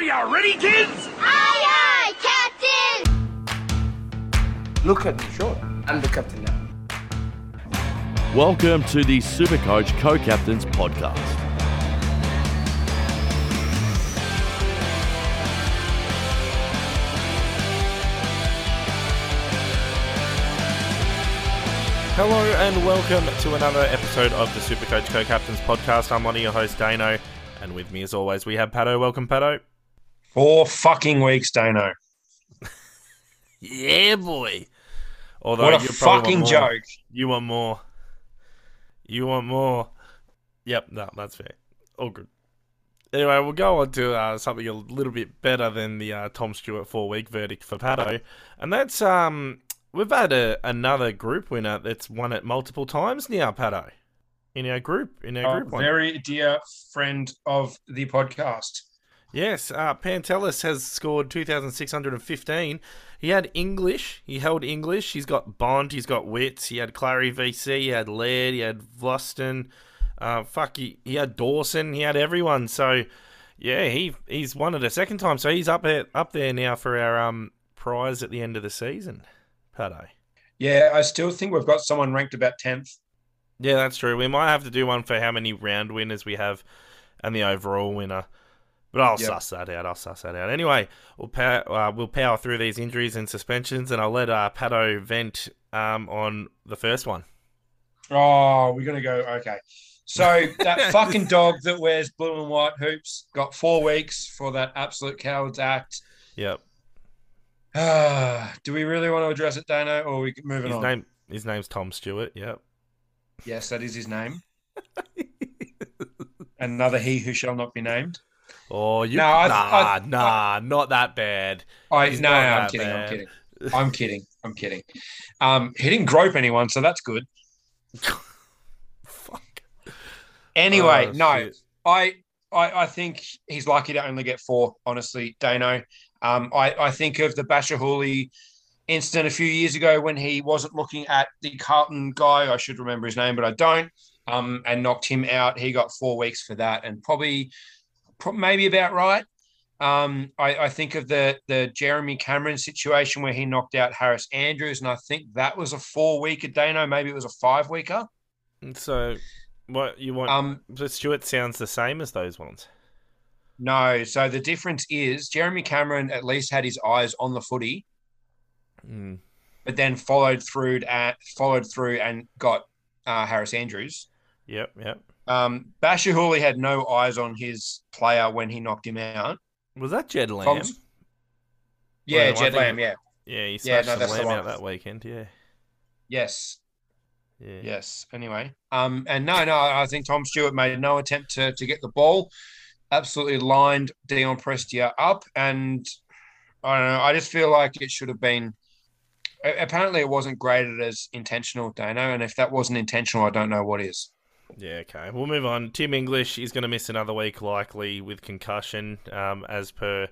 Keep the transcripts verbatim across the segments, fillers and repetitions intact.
Are you ready, kids? Aye, aye, Captain! Look at me, Short. I'm the captain now. Welcome to the Super Coach Co-Captains Podcast. Hello and welcome to another episode of the Super Coach Co-Captains Podcast. I'm one of your hosts, Dano, and with me as always we have Paddo. Welcome, Paddo. Four fucking weeks, Dano. Yeah, boy. Although what a fucking joke. You want more. You want more. Yep, no, that's fair. All good. Anyway, we'll go on to uh, something a little bit better than the uh, Tom Stewart four-week verdict for Paddo. And that's, um, we've had a, another group winner that's won it multiple times now, Paddo. In our group. In our oh, group. Very one. Dear friend of the podcast. Yes, uh, Pantelis has scored two thousand six hundred fifteen. He had English. He held English. He's got Bond. He's got Wits. He had Clary V C. He had Laird. He had Vluston. Uh, fuck, he, he had Dawson. He had everyone. So, yeah, he he's won it a second time. So he's up at, up there now for our um prize at the end of the season, Paddo. Yeah, I still think we've got someone ranked about tenth. Yeah, that's true. We might have to do one for how many round winners we have and the overall winner. But I'll yep. suss that out. I'll suss that out. Anyway, we'll power, uh, we'll power through these injuries and suspensions, and I'll let uh, Paddo vent um, on the first one. Oh, we're going to go... Okay. So that fucking dog that wears blue and white hoops got four weeks for that absolute coward's act. Yep. Uh, do we really want to address it, Dano, or are we moving his on? Name, his name's Tom Stewart, yep. Yes, that is his name. Another he who shall not be named. Oh, you no, nah, I, I, nah, I, not that bad. I no, no I'm kidding, bad. I'm kidding. I'm kidding. I'm kidding. Um, he didn't grope anyone, so that's good. Fuck. Anyway, oh, no, I, I, I think he's lucky to only get four. Honestly, Dano. Um, I, I think of the Bachar Houli incident a few years ago when he wasn't looking at the Carlton guy. I should remember his name, but I don't. Um, and knocked him out. He got four weeks for that, and probably. Maybe about right. Um, I, I think of the the Jeremy Cameron situation where he knocked out Harris Andrews, and I think that was a four-weeker, Dano. Maybe it was a five-weeker. So what you want... Um, but Stewart sounds the same as those ones. No. So the difference is Jeremy Cameron at least had his eyes on the footy, mm. but then followed through, at, followed through and got uh, Harris Andrews. Yep, yep. Um, Bachar Houli had no eyes on his player when he knocked him out. Was that Jed Lamb? Tom's... Yeah, well, Jed Lamb, think... yeah. Yeah, he smashed yeah, no, the Lamb the out that weekend, yeah. Yes. Yeah. Yes, anyway. Um, and no, no, I think Tom Stewart made no attempt to, to get the ball. Absolutely lined Dion Prestia up. And I don't know, I just feel like it should have been... Apparently it wasn't graded as intentional, Dano. And if that wasn't intentional, I don't know what is. Yeah, okay. We'll move on. Tim English is going to miss another week, likely with concussion, um, as per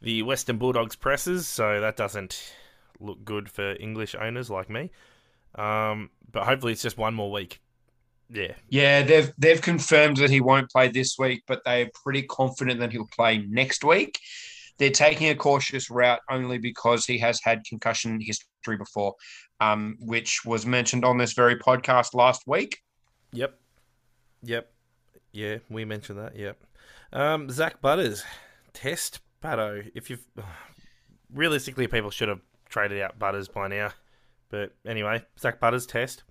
the Western Bulldogs presses. So that doesn't look good for English owners like me. Um, but hopefully it's just one more week. Yeah. Yeah, they've they've confirmed that he won't play this week, but they're pretty confident that he'll play next week. They're taking a cautious route only because he has had concussion history before, um, which was mentioned on this very podcast last week. Yep. Yep. Yeah, we mentioned that. Yep. Um, Zach Butters, test Paddo. If you've realistically, people should have traded out Butters by now. But anyway, Zach Butters, test.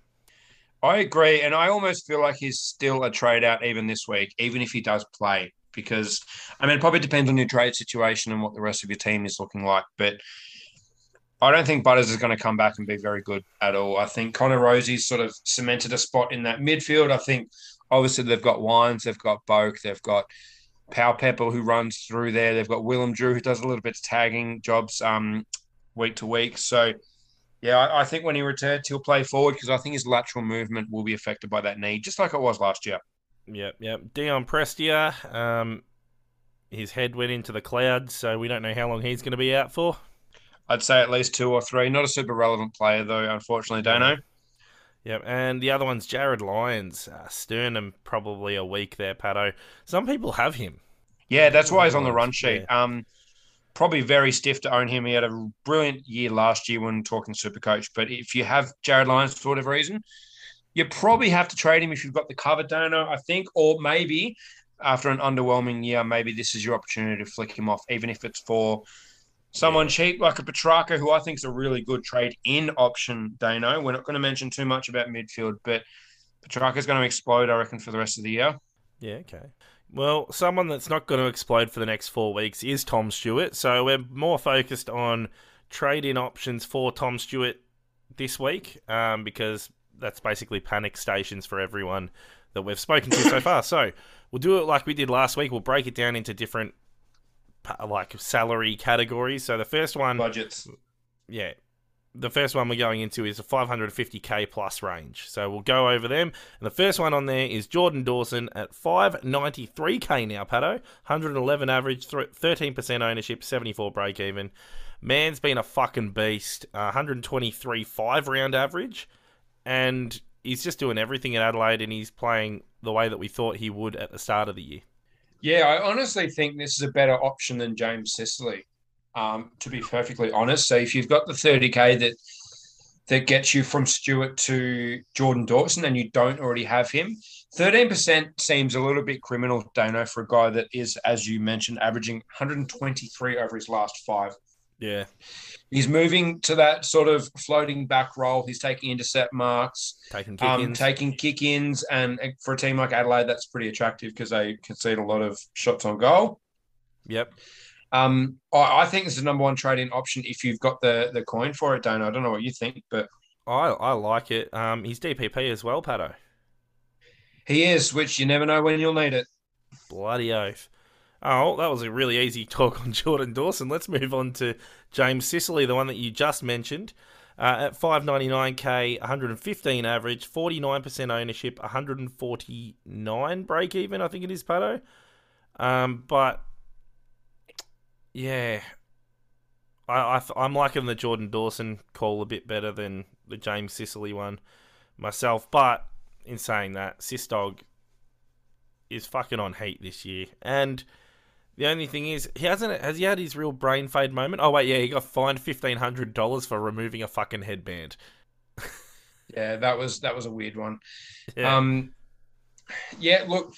I agree, and I almost feel like he's still a trade out even this week, even if he does play, because I mean, it probably depends on your trade situation and what the rest of your team is looking like. But I don't think Butters is going to come back and be very good at all. I think Connor Rosie's sort of cemented a spot in that midfield. I think, obviously, they've got Wines, they've got Boak, they've got Powell-Pepper who runs through there. They've got Willem Drew who does a little bit of tagging jobs um, week to week. So, yeah, I, I think when he returns, he'll play forward because I think his lateral movement will be affected by that knee, just like it was last year. Yep, yep. Dion Prestia, um, his head went into the cloud, so we don't know how long he's going to be out for. I'd say at least two or three. Not a super relevant player, though, unfortunately, Dano. Yep, and the other one's Jared Lyons. Uh, Sternum, probably a week there, Paddo. Some people have him. Yeah, that's why he's on the run sheet. Yeah. Um, probably very stiff to own him. He had a brilliant year last year when talking Super Coach. But if you have Jared Lyons for whatever reason, you probably have to trade him if you've got the cover donor, I think, or maybe after an underwhelming year, maybe this is your opportunity to flick him off, even if it's for someone yeah. cheap like a Petrarca, who I think is a really good trade-in option, Dano. We're not going to mention too much about midfield, but Petrarca's going to explode, I reckon, for the rest of the year. Yeah, okay. Well, someone that's not going to explode for the next four weeks is Tom Stewart, so we're more focused on trade-in options for Tom Stewart this week um, because that's basically panic stations for everyone that we've spoken to so far. So we'll do it like we did last week. We'll break it down into different like salary categories. So the first one, budgets. Yeah. The first one we're going into is a five hundred fifty K plus range. So we'll go over them. And the first one on there is Jordan Dawson at five ninety-three K now, Pato. one eleven average, thirteen percent ownership, seventy-four break even. Man's been a fucking beast. Uh, one twenty-three five round average. And he's just doing everything in Adelaide, and he's playing the way that we thought he would at the start of the year. Yeah, I honestly think this is a better option than James Sicily, um, to be perfectly honest. So if you've got the thirty K that that gets you from Stewart to Jordan Dawson and you don't already have him, thirteen percent seems a little bit criminal, Dano, for a guy that is, as you mentioned, averaging one twenty-three over his last five. Yeah. He's moving to that sort of floating back role. He's taking intercept marks, taking kick-ins, um, taking kick-ins, and for a team like Adelaide, that's pretty attractive because they concede a lot of shots on goal. Yep. Um, I, I think this is the number one trade-in option if you've got the the coin for it, Dana. I don't know what you think, but I I like it. Um, he's D P P as well, Pato. He is, which you never know when you'll need it. Bloody oath. Oh, that was a really easy talk on Jordan Dawson. Let's move on to James Sicily, the one that you just mentioned. Uh, at five ninety-nine K, one fifteen average, forty-nine percent ownership, one forty-nine break even, I think it is, Pato. Um, but, yeah, I, I, I'm liking the Jordan Dawson call a bit better than the James Sicily one myself. But in saying that, Sistog is fucking on heat this year. And the only thing is, he hasn't, has he had his real brain fade moment? Oh, wait, yeah, he got fined fifteen hundred dollars for removing a fucking headband. Yeah, that was that was a weird one. Yeah. Um, yeah, look,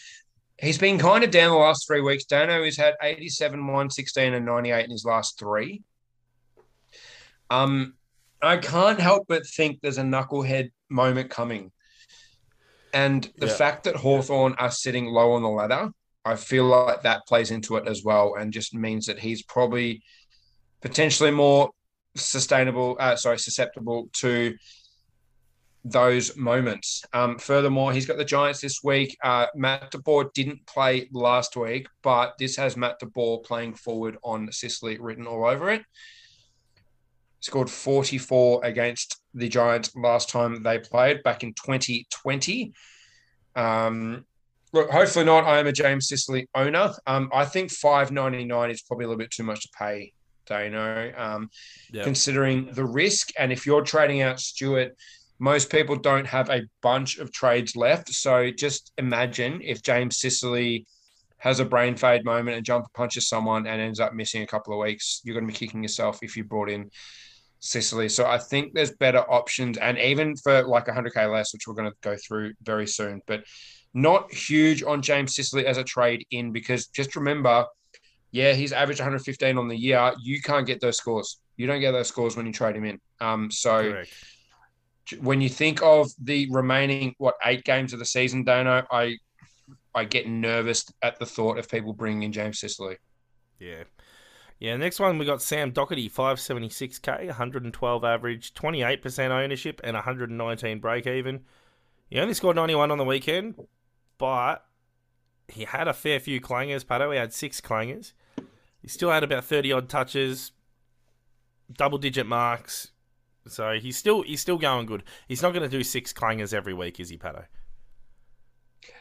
he's been kind of down the last three weeks. Dano has had eighty-seven, one sixteen, and ninety-eight in his last three. Um, I can't help but think there's a knucklehead moment coming. And the yeah. fact that Hawthorn are sitting low on the ladder, I feel like that plays into it as well, and just means that he's probably potentially more sustainable, uh, sorry, susceptible to those moments. Um, furthermore, he's got the Giants this week. Uh, Matt DeBoer didn't play last week, but this has Matt DeBoer playing forward on Sicily written all over it. Scored forty-four against the Giants last time they played back in twenty twenty. Um, look, hopefully not. I am a James Sicily owner. Um, I think five ninety-nine is probably a little bit too much to pay, Dano, um, yep. considering the risk. And if you're trading out Stewart, most people don't have a bunch of trades left. So just imagine if James Sicily has a brain fade moment and jump punches someone and ends up missing a couple of weeks. You're going to be kicking yourself if you brought in Sicily. So I think there's better options, and even for like one hundred K less, which we're going to go through very soon, but not huge on James Sicily as a trade in, because just remember, yeah, he's averaged one fifteen on the year. You can't get those scores. You don't get those scores when you trade him in. Um, so correct. When you think of the remaining, what, eight games of the season, Dano, I, I get nervous at the thought of people bringing in James Sicily. Yeah. Yeah, next one, we got Sam Doherty, five seventy-six K, one twelve average, twenty-eight percent ownership, and one nineteen break-even. He only scored ninety-one on the weekend, but he had a fair few clangers, Pato. He had six clangers. He still had about thirty-odd touches, double-digit marks. So he's still he's still going good. He's not going to do six clangers every week, is he, Pato?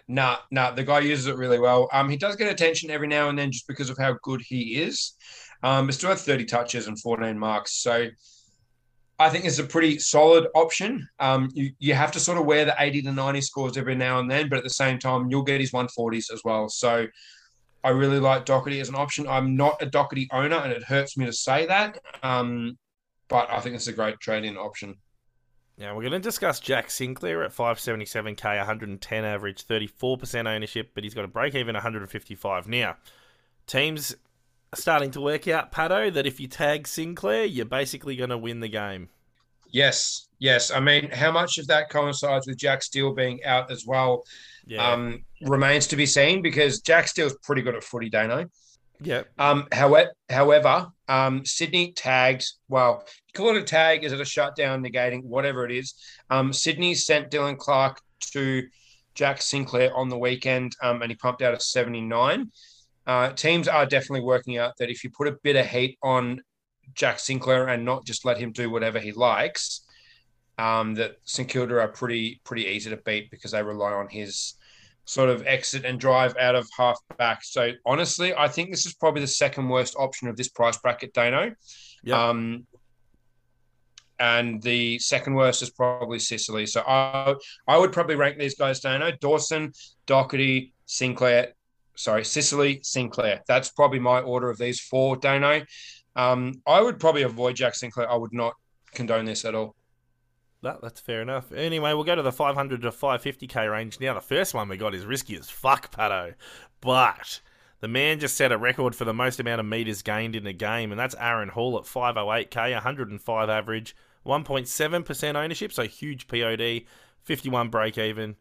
Nah, nah, the guy uses it really well. Um, he does get attention every now and then just because of how good he is. Um, but still had thirty touches and fourteen marks. So I think it's a pretty solid option. Um, you, you have to sort of wear the eighty to ninety scores every now and then, but at the same time, you'll get his one forties as well. So I really like Doherty as an option. I'm not a Doherty owner, and it hurts me to say that, um, but I think it's a great trade-in option. Now, we're going to discuss Jack Sinclair at five seventy-seven K, one hundred ten average, thirty-four percent ownership, but he's got a break-even one fifty-five. Now, teams are starting to work out, Paddo, that if you tag Sinclair, you're basically going to win the game. Yes, yes. I mean, how much of that coincides with Jack Steele being out as well yeah. um, remains to be seen, because Jack Steele's pretty good at footy, Dano. Yeah. Um. However, however, um, Sydney tagged. Well, call it a tag. Is it a shutdown, negating, whatever it is? Um. Sydney sent Dylan Clark to Jack Sinclair on the weekend, um, and he pumped out a seventy-nine. Uh, teams are definitely working out that if you put a bit of heat on Jack Sinclair and not just let him do whatever he likes, um, that St Kilda are pretty pretty easy to beat because they rely on his sort of exit and drive out of half back. So honestly, I think this is probably the second worst option of this price bracket, Dano. Yep. Um, and the second worst is probably Sicily. So I I would probably rank these guys, Dano: Dawson, Doherty, Sinclair, sorry, Sicily, Sinclair. That's probably my order of these four, Dano. Um, I would probably avoid Jack Sinclair. I would not condone this at all. That, that's fair enough. Anyway, we'll go to the five hundred to five fifty K range. Now, the first one we got is risky as fuck, Paddo. But the man just set a record for the most amount of metres gained in a game, and that's Aaron Hall at five oh eight K, one hundred five average, one point seven percent ownership, so huge P O D, fifty-one break even.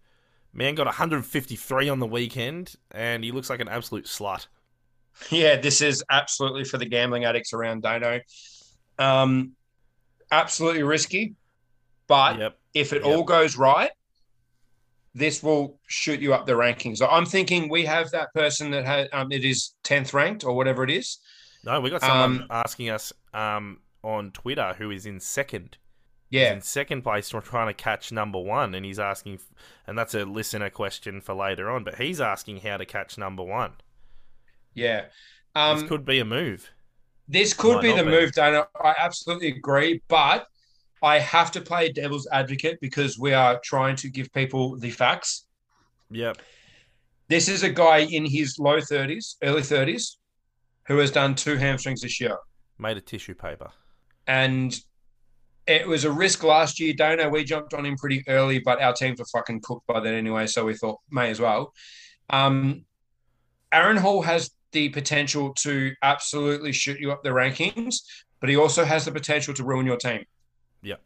Man got one fifty-three on the weekend, and he looks like an absolute slut. Yeah, this is absolutely for the gambling addicts around, Dano. Um, absolutely risky. But yep. if it yep. all goes right, this will shoot you up the rankings. So I'm thinking we have that person that had, um, it is tenth ranked or whatever it is. No, we got someone um, asking us um, on Twitter who is in second. Yeah. He's in second place, trying to catch number one. And he's asking, and that's a listener question for later on, but he's asking how to catch number one. Yeah. Um, this could be a move. This could be the be. move, Dana. I absolutely agree, but I have to play devil's advocate because we are trying to give people the facts. Yep. This is a guy in his low thirties, early thirties, who has done two hamstrings this year. Made a tissue paper. And it was a risk last year, Dana. We jumped on him pretty early, but our teams were fucking cooked by then anyway, so we thought, may as well. Um, Aaron Hall has the potential to absolutely shoot you up the rankings, but he also has the potential to ruin your team. Yeah.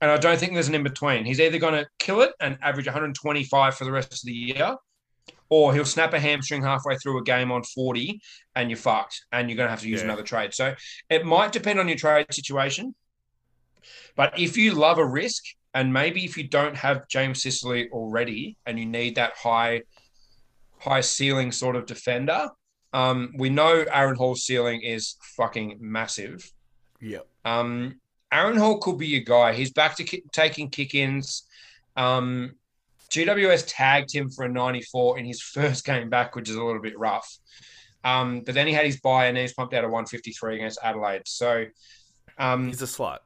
And I don't think there's an in-between. He's either going to kill it and average one twenty-five for the rest of the year, or he'll snap a hamstring halfway through a game on forty and you're fucked and you're going to have to use yeah. another trade. So it might depend on your trade situation. But if you love a risk, and maybe if you don't have James Sicily already and you need that high, high ceiling sort of defender, um, we know Aaron Hall's ceiling is fucking massive. Yeah. Um. Aaron Hall could be your guy. He's back to ki- taking kick-ins. Um, G W S tagged him for a ninety-four in his first game back, which is a little bit rough. Um, but then he had his bye, and then he's pumped out a one fifty-three against Adelaide. So um, he's a slut.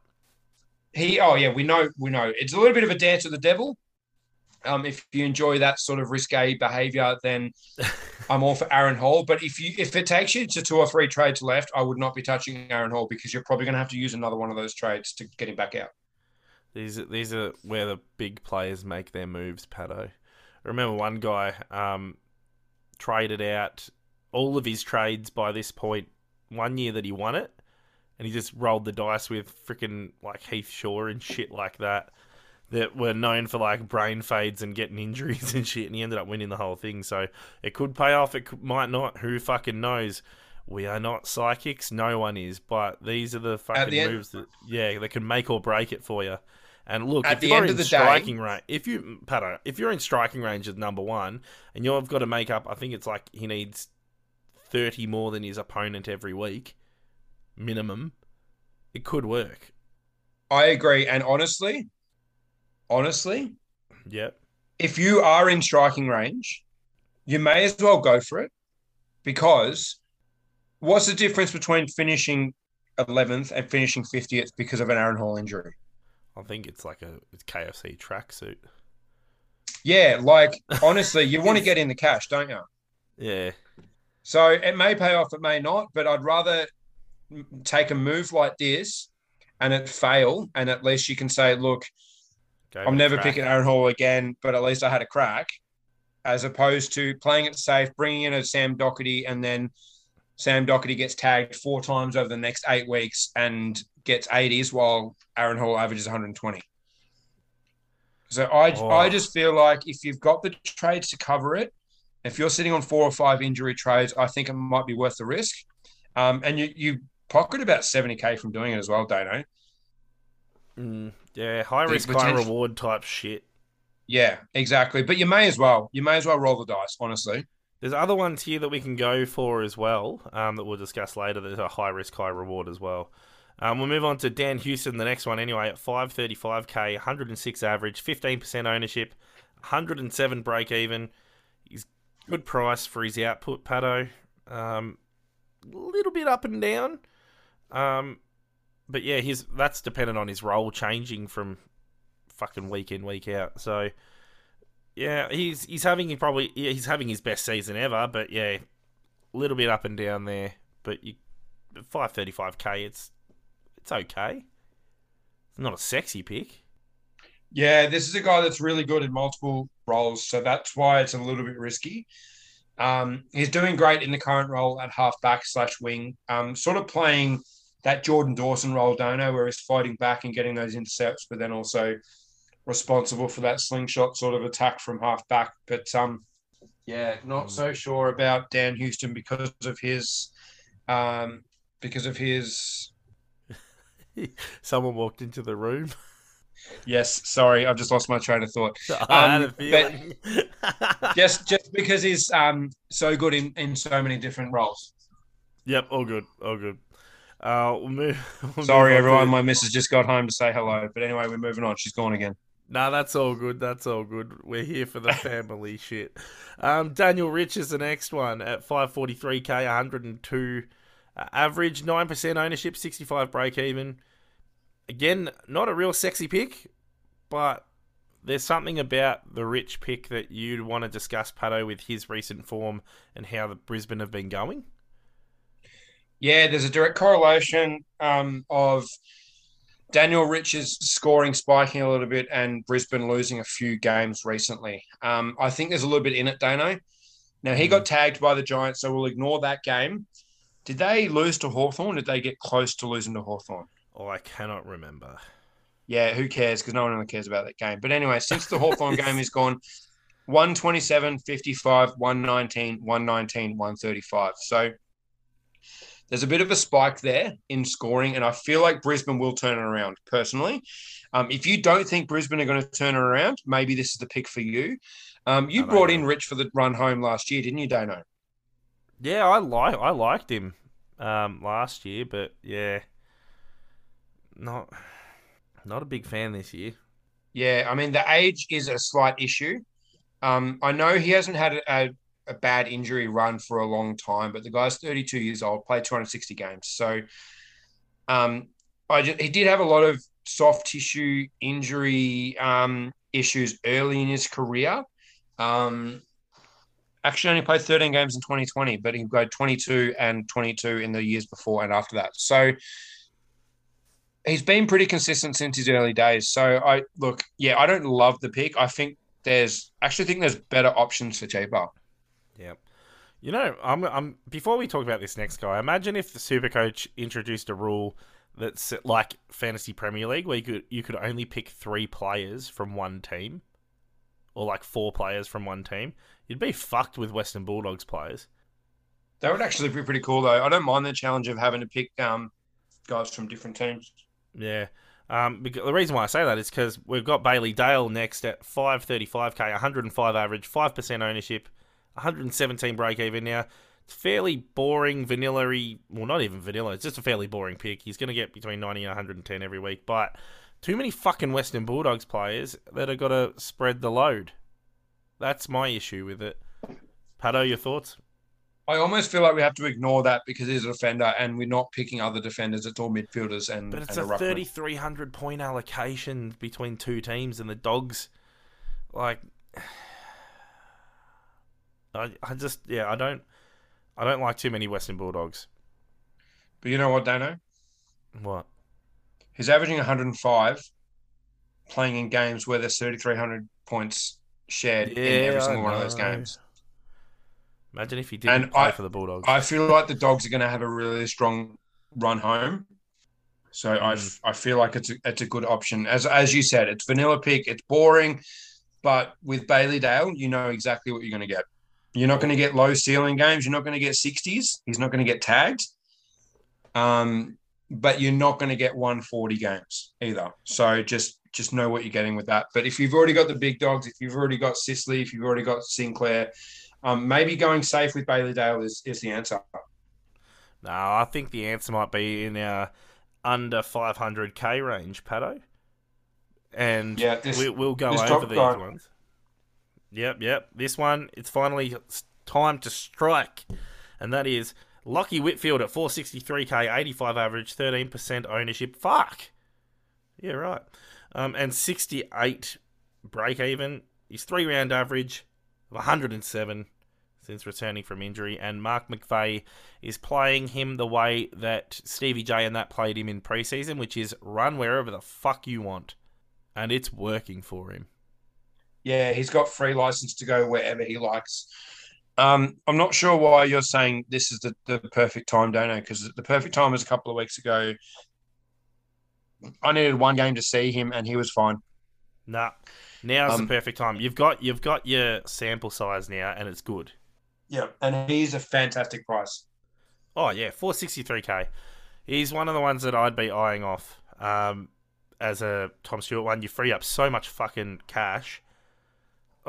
He, oh yeah, we know, we know. It's a little bit of a dance with the devil. Um, if you enjoy that sort of risque behaviour, then I'm all for Aaron Hall. But if you if it takes you to two or three trades left, I would not be touching Aaron Hall because you're probably going to have to use another one of those trades to get him back out. These, these are where the big players make their moves, Paddo. I remember one guy um, traded out all of his trades by this point one year that he won it, and he just rolled the dice with freaking like Heath Shaw and shit like that. That were known for like brain fades and getting injuries and shit, and he ended up winning the whole thing. So it could pay off, it could, might not. Who fucking knows? We are not psychics, no one is. But these are the fucking the moves end, that, yeah, they can make or break it for you. And look, at if the you're end in of the striking day, range, if you, Paddo, if you're in striking range of number one, and you've got to make up, I think it's like he needs thirty more than his opponent every week, minimum. It could work. I agree, and honestly. Honestly, yeah. If you are in striking range, you may as well go for it because what's the difference between finishing eleventh and finishing fiftieth because of an Aaron Hall injury? I think it's like a it's K F C tracksuit. Yeah, like honestly, you want to get in the cash, don't you? Yeah. So it may pay off, it may not, but I'd rather take a move like this and it fail, and at least you can say, look, Gave I'm never picking Aaron Hall again, but at least I had a crack, as opposed to playing it safe, bringing in a Sam Doherty, and then Sam Doherty gets tagged four times over the next eight weeks and gets eighties while Aaron Hall averages one hundred twenty. So I oh. I just feel like if you've got the trades to cover it, if you're sitting on four or five injury trades, I think it might be worth the risk. Um, and you, you pocket about seventy K from doing it as well, Dano. Mm, yeah, high the risk, potential. High reward type shit. Yeah, exactly. But you may as well. You may as well roll the dice, honestly. There's other ones here that we can go for as well, um, that we'll discuss later. There's a high risk, high reward as well. Um, we'll move on to Dan Houston, the next one anyway, at five thirty-five K, one hundred six average, fifteen percent ownership, one hundred seven break even. He's good price for his output, Paddo. Um, little bit up and down. Um, but yeah, his that's dependent on his role changing from fucking week in, week out. So yeah, he's he's having he probably yeah, he's having his best season ever, but yeah, a little bit up and down there. But you five thirty-five K, it's It's okay. It's not a sexy pick. Yeah, this is a guy that's really good in multiple roles, so that's why it's a little bit risky. Um, he's doing great in the current role at half-back slash wing, um, sort of playing that Jordan Dawson role, Dono, where he's fighting back and getting those intercepts, but then also responsible for that slingshot sort of attack from half-back. But, um, yeah, not so sure about Dan Houston because of his um, – because of his – Someone walked into the room. Yes, sorry, I've just lost my train of thought. Um, I had a feeling. just, just because he's um so good in, in so many different roles. Yep, all good, all good. Uh, we'll move, we'll sorry, move everyone, my missus just got home to say hello. But anyway, we're moving on. She's gone again. No, that's all good. That's all good. We're here for the family shit. Um, Daniel Rich is the next one at five forty-three K, one hundred two uh, average, nine percent ownership, sixty-five break even. Again, not a real sexy pick, but there's something about the Rich pick that you'd want to discuss, Paddo, with his recent form and how the Brisbane have been going. Yeah, there's a direct correlation um, of Daniel Rich's scoring spiking a little bit and Brisbane losing a few games recently. Um, I think there's a little bit in it, Dano. Now, he mm. got tagged by the Giants, so we'll ignore that game. Did they lose to Hawthorn? Did they get close to losing to Hawthorn? Oh, I cannot remember. Yeah, who cares? Because no one really cares about that game. But anyway, since the Hawthorn game is gone, one twenty-seven, fifty-five, one nineteen, one nineteen, one thirty-five. So there's a bit of a spike there in scoring, and I feel like Brisbane will turn it around, personally. Um, if you don't think Brisbane are going to turn it around, maybe this is the pick for you. Um, you brought know. in Rich for the run home last year, didn't you, Dano? Yeah, I, like, I liked him um, last year, but yeah. Not not a big fan this year. Yeah, I mean, the age is a slight issue. Um, I know he hasn't had a, a bad injury run for a long time, but the guy's thirty-two years old, played two hundred sixty games. So um, I just, he did have a lot of soft tissue injury um, issues early in his career. Um, actually only played thirteen games in twenty twenty, but he played twenty-two and twenty-two in the years before and after that. So he's been pretty consistent since his early days. So, I look, yeah, I don't love the pick. I think there's – actually think there's better options for cheaper. Yeah. You know, I'm, I'm before we talk about this next guy, imagine if the Supercoach introduced a rule that's like Fantasy Premier League where you could, you could only pick three players from one team or like four players from one team. You'd be fucked with Western Bulldogs players. That would actually be pretty cool, though. I don't mind the challenge of having to pick um, guys from different teams. Yeah, um, because the reason why I say that is because we've got Bailey Dale next at five thirty-five K, one hundred five average, five percent ownership, one hundred seventeen break even now. It's fairly boring, vanilla-y, well, not even vanilla, it's just a fairly boring pick. He's going to get between ninety and one hundred ten every week, but too many fucking Western Bulldogs players that have got to spread the load. That's my issue with it. Paddo, your thoughts? I almost feel like we have to ignore that because he's a defender and we're not picking other defenders. It's all midfielders and But it's and a thirty-three hundred point allocation between two teams and the Dogs. Like, I, I just, yeah, I don't, I don't like too many Western Bulldogs. But you know what, Dano? What? He's averaging one hundred and five, playing in games where there's thirty-three hundred points shared yeah, in every single one of those games. Imagine if he didn't and play I, for the Bulldogs. I feel like the Dogs are going to have a really strong run home. So mm. I I feel like it's a, it's a good option. As as you said, it's vanilla pick. It's boring. But with Bailey Dale, you know exactly what you're going to get. You're not going to get low ceiling games. You're not going to get sixties. He's not going to get tagged. Um, but you're not going to get one forty games either. So just just know what you're getting with that. But if you've already got the big dogs, if you've already got Sicily, if you've already got Sinclair, um, maybe going safe with Bailey Dale is, is the answer. No, I think the answer might be in our under five hundred K range, Paddo. And yeah, this, we, we'll go over these guy. ones. Yep, yep. This one, it's finally time to strike. And that is Lockie Whitfield at four sixty-three K, eighty-five average, thirteen percent ownership. Fuck. Yeah, right. Um, and sixty-eight break even. His three-round average of one hundred and seven since returning from injury. And Mark McVeigh is playing him the way that Stevie J and that played him in preseason, which is run wherever the fuck you want. And it's working for him. Yeah, he's got free license to go wherever he likes. Um, I'm not sure why you're saying this is the, the perfect time, Dano, because the perfect time was a couple of weeks ago. I needed one game to see him, and he was fine. Nah, now's um, the perfect time. You've got you've got your sample size now, and it's good. Yeah, and he's a fantastic price. Oh, yeah, four sixty-three K. He's one of the ones that I'd be eyeing off. Um As a Tom Stewart one, you free up so much fucking cash.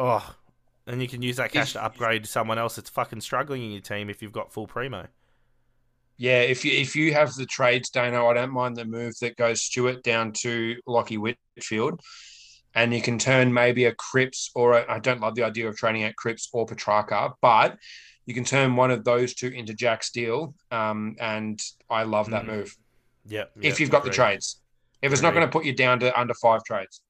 Oh, and you can use that cash to upgrade someone else that's fucking struggling in your team if you've got full primo. Yeah, if you if you have the trades, Dano, I don't mind the move that goes Stewart down to Lockie Whitfield, and you can turn maybe a Cripps or a, I don't love the idea of trading at Cripps or Petrarca, but you can turn one of those two into Jack Steele, um, and I love that mm. move. Yeah, yep, if you've got great. the trades. If it's not going to put you down to under five trades.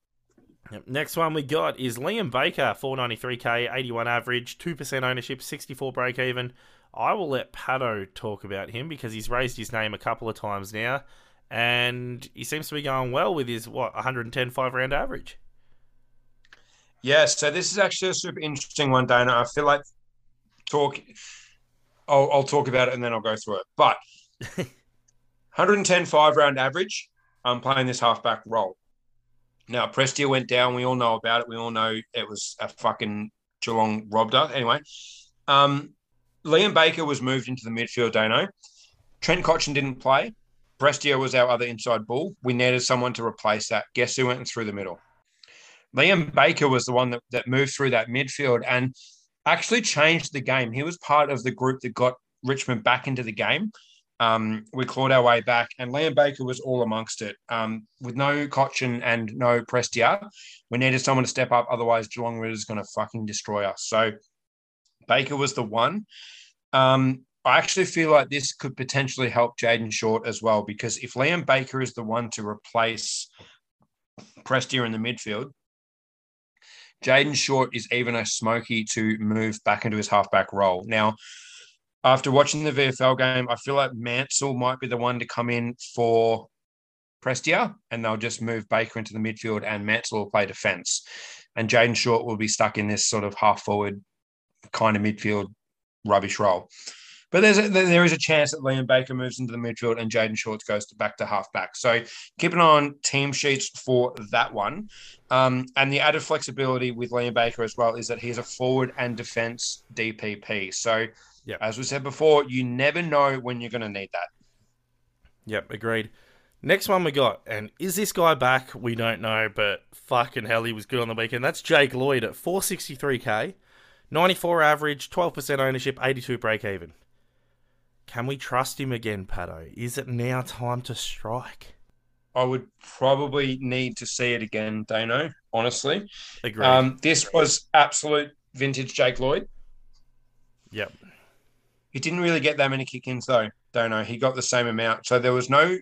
Yep. Next one we got is Liam Baker, four ninety-three K, eighty-one average, two percent ownership, sixty-four break even. I will let Paddo talk about him because he's raised his name a couple of times now. And he seems to be going well with his, what, one hundred and ten five-round average. Yes, yeah, so this is actually a super interesting one, Dana. I feel like talk. I'll, I'll talk about it and then I'll go through it. But one hundred and ten five-round average. I'm playing this halfback role. Now, Prestia went down. We all know about it. We all know it was a fucking Geelong robbed us. Anyway, um, Liam Baker was moved into the midfield, Dano. Trent Cotchin didn't play. Prestia was our other inside ball. We needed someone to replace that. Guess who went through the middle? Liam Baker was the one that, that moved through that midfield and actually changed the game. He was part of the group that got Richmond back into the game. Um, we clawed our way back, and Liam Baker was all amongst it. Um, with no Cotchin and no Prestia, we needed someone to step up. Otherwise, Geelong was going to fucking destroy us. So Baker was the one. Um, I actually feel like this could potentially help Jaden Short as well, because if Liam Baker is the one to replace Prestia in the midfield, Jaden Short is even a smoky to move back into his halfback role. Now, after watching the V F L game, I feel like Mansell might be the one to come in for Prestia, and they'll just move Baker into the midfield, and Mansell will play defence. And Jaden Short will be stuck in this sort of half-forward kind of midfield rubbish role. But there's a, there is a chance that Liam Baker moves into the midfield and Jaden Short goes to back to half-back. So keep an eye on team sheets for that one. Um, and the added flexibility with Liam Baker as well is that he's a forward and defence D P P. So... Yep. As we said before, you never know when you're going to need that. Yep, agreed. Next one we got, and is this guy back? We don't know, but fucking hell, he was good on the weekend. That's Jake Lloyd at four sixty-three K, ninety-four average, twelve percent ownership, eighty-two break even. Can we trust him again, Paddo? Is it now time to strike? I would probably need to see it again, Dano, honestly. Agreed. Um, this agreed. was absolute vintage Jake Lloyd. Yep. He didn't really get that many kick-ins, though. Don't know. He got the same amount. So there was no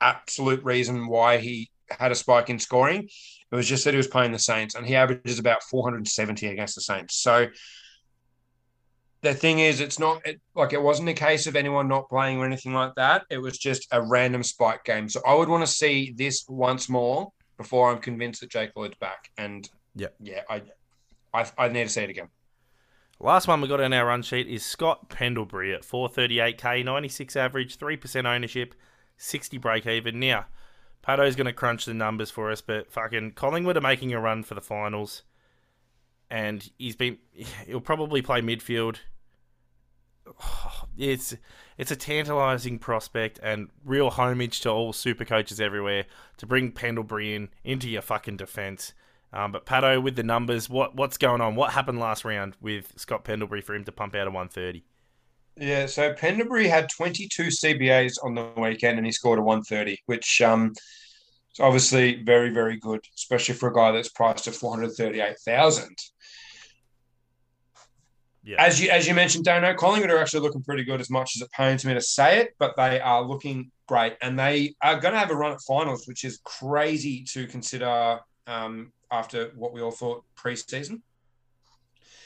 absolute reason why he had a spike in scoring. It was just that he was playing the Saints, and he averages about four hundred and seventy against the Saints. So the thing is, it's not it, like it wasn't a case of anyone not playing or anything like that. It was just a random spike game. So I would want to see this once more before I'm convinced that Jake Lloyd's back. And yeah, yeah, I, I, I need to see it again. Last one we got on our run sheet is Scott Pendlebury at four thirty-eight K, ninety-six average, three percent ownership, sixty break even. Now, Paddo's going to crunch the numbers for us, but fucking Collingwood are making a run for the finals. And he's been, he'll probably play midfield. Oh, it's it's a tantalising prospect and real homage to all super coaches everywhere to bring Pendlebury in into your fucking defence. Um, but Paddo, with the numbers, what what's going on? What happened last round with Scott Pendlebury for him to pump out a one thirty? Yeah, so Pendlebury had twenty-two C B As on the weekend and he scored a one thirty, which um, is obviously very, very good, especially for a guy that's priced at four hundred thirty-eight thousand dollars. Yeah. As you as you mentioned, Dano, Collingwood are actually looking pretty good, as much as it pains me to say it, but they are looking great. And they are going to have a run at finals, which is crazy to consider um, after what we all thought pre-season.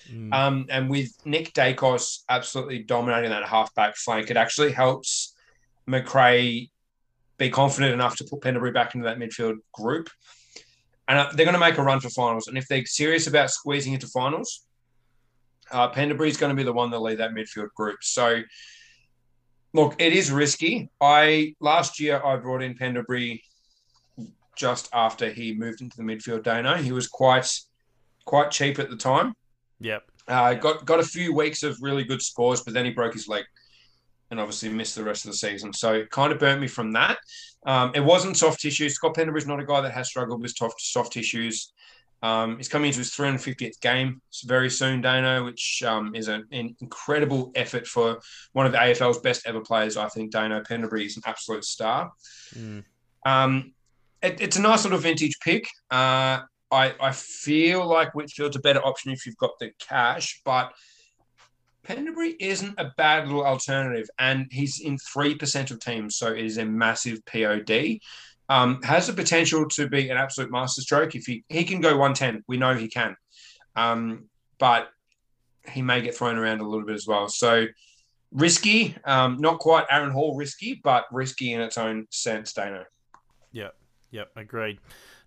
Mm. Um, and with Nick Dacos absolutely dominating that halfback flank, it actually helps McRae be confident enough to put Pendlebury back into that midfield group. And they're going to make a run for finals. And if they're serious about squeezing into finals, Uh, Pendlebury is going to be the one that lead that midfield group. So, look, it is risky. I last year I brought in Pendlebury just after he moved into the midfield. Dano, he was quite quite cheap at the time. Yep. Uh, yep. Got got a few weeks of really good scores, but then he broke his leg and obviously missed the rest of the season. So it kind of burnt me from that. Um, it wasn't soft tissue. Scott Pendlebury is not a guy that has struggled with soft soft tissues. Um, he's coming into his three hundred fiftieth game very soon, Dano, which um, is an, an incredible effort for one of the A F L's best ever players, I think, Dano. Pendlebury is an absolute star. Mm. Um, it, it's a nice little vintage pick. Uh, I, I feel like Whitfield's a better option if you've got the cash, but Pendlebury isn't a bad little alternative, and he's in three percent of teams, so it is a massive P O D. Um, has the potential to be an absolute masterstroke. If he, he can go one ten, we know he can. Um, but he may get thrown around a little bit as well. So risky, um, not quite Aaron Hall risky, but risky in its own sense, Dano. Yep, yep, agreed.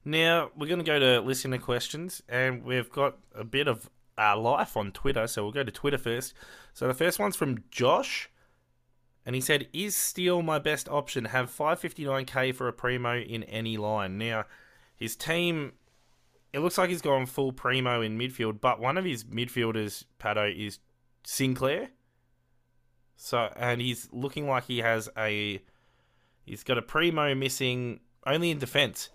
Now we're going to go to listener questions, and we've got a bit of our life on Twitter, so we'll go to Twitter first. So the first one's from Josh. And he said, is Steele my best option? Have five fifty-nine K for a primo in any line. Now, his team, it looks like he's gone full primo in midfield, but one of his midfielders, Paddo, is Sinclair. So, and he's looking like he has a, he's got a primo missing only in defence.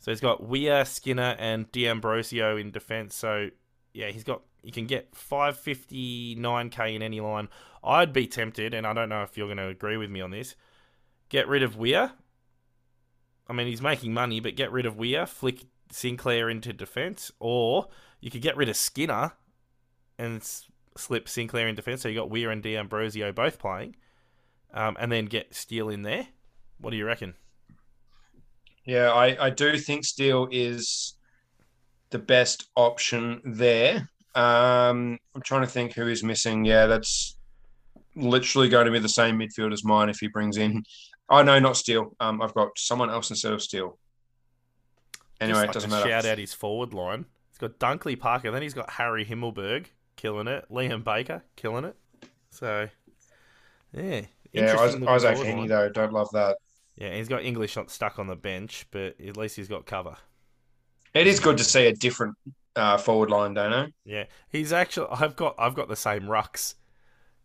So he's got Weir, Skinner, and D'Ambrosio in defence. So, yeah, he's got, you can get five fifty-nine K in any line. I'd be tempted, and I don't know if you're going to agree with me on this, get rid of Weir. I mean, he's making money, but get rid of Weir, flick Sinclair into defence, or you could get rid of Skinner and slip Sinclair in defence, so you got Weir and D'Ambrosio both playing, um, and then get Steele in there. What do you reckon? Yeah, I, I do think Steele is the best option there. Um, I'm trying to think who is missing. Yeah, that's literally going to be the same midfield as mine if he brings in. Oh, no, not Steele. Um, I've got someone else instead of Steele. Anyway, like it doesn't matter. Shout out his forward line. He's got Dunkley Parker. Then he's got Harry Himmelberg killing it. Liam Baker killing it. So, yeah. Yeah, Isaac Heaney, though. Don't love that. Yeah, he's got English not stuck on the bench, but at least he's got cover. It is good to see a different Uh, forward line, don't know. Yeah, he's actually. I've got. I've got the same rucks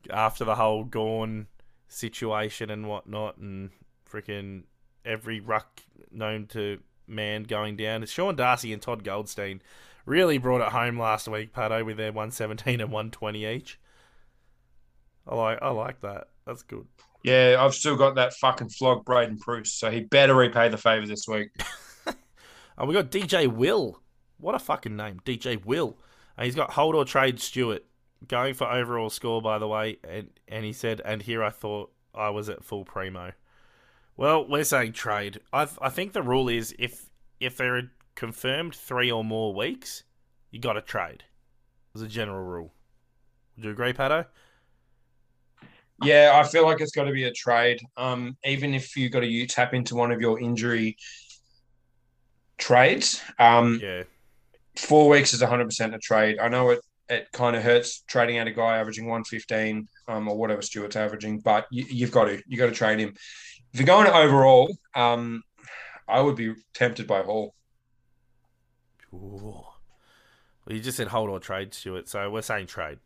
after the whole Gawn situation and whatnot, and freaking every ruck known to man going down. It's Sean Darcy and Todd Goldstein really brought it home last week, Paddo, with their one seventeen and one twenty each. I like. I like that. That's good. Yeah, I've still got that fucking flog, Braden Proust. So he better repay the favour this week. And we got D J Will. What a fucking name, D J Will. Uh, he's got hold or trade Stewart, going for overall score, by the way, and, and he said, and here I thought I was at full primo. Well, we're saying trade. I I think the rule is if if there are confirmed three or more weeks, you got to trade. It's a general rule. Would you agree, Paddo? Yeah, I feel like it's got to be a trade. Um, even if you got to tap into one of your injury trades, um, yeah, four weeks is one hundred percent a trade. I know it it kind of hurts trading out a guy averaging one fifteen um, or whatever Stewart's averaging, but you, you've got to you got to trade him. If you're going to overall, um, I would be tempted by Hall. Ooh. Well, you just said hold or trade, Stewart, so we're saying trade.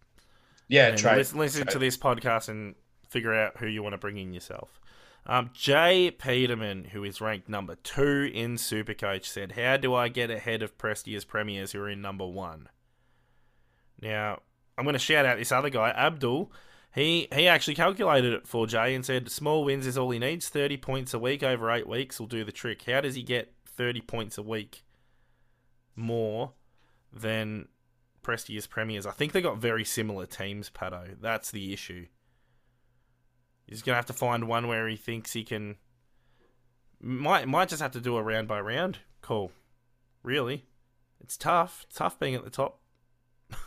Yeah, and trade. Listen, listen trade. to this podcast and figure out who you want to bring in yourself. Um, Jay Peterman, who is ranked number two in Supercoach, said, "How do I get ahead of Prestia's Premiers, who are in number one?" Now, I'm going to shout out this other guy, Abdul. He he actually calculated it for Jay and said, "Small wins is all he needs. thirty points a week over eight weeks will do the trick." How does he get thirty points a week more than Prestia's Premiers? I think they got very similar teams, Pato. That's the issue. He's going to have to find one where he thinks he can... Might might just have to do a round-by-round call. Really. It's tough. It's tough being at the top.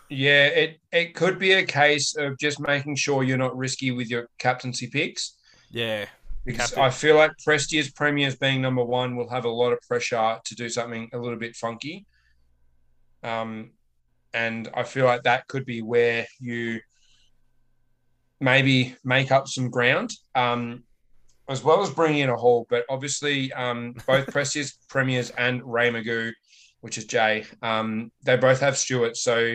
Yeah, it, it could be a case of just making sure you're not risky with your captaincy picks. Yeah. Because captain. I feel like Prestia's Premiers being number one will have a lot of pressure to do something a little bit funky. Um, and I feel like that could be where you maybe make up some ground, um, as well as bringing in a haul. But obviously, um, both Prestia's Premiers and Ray Magoo, which is Jay, um, they both have Stewart. So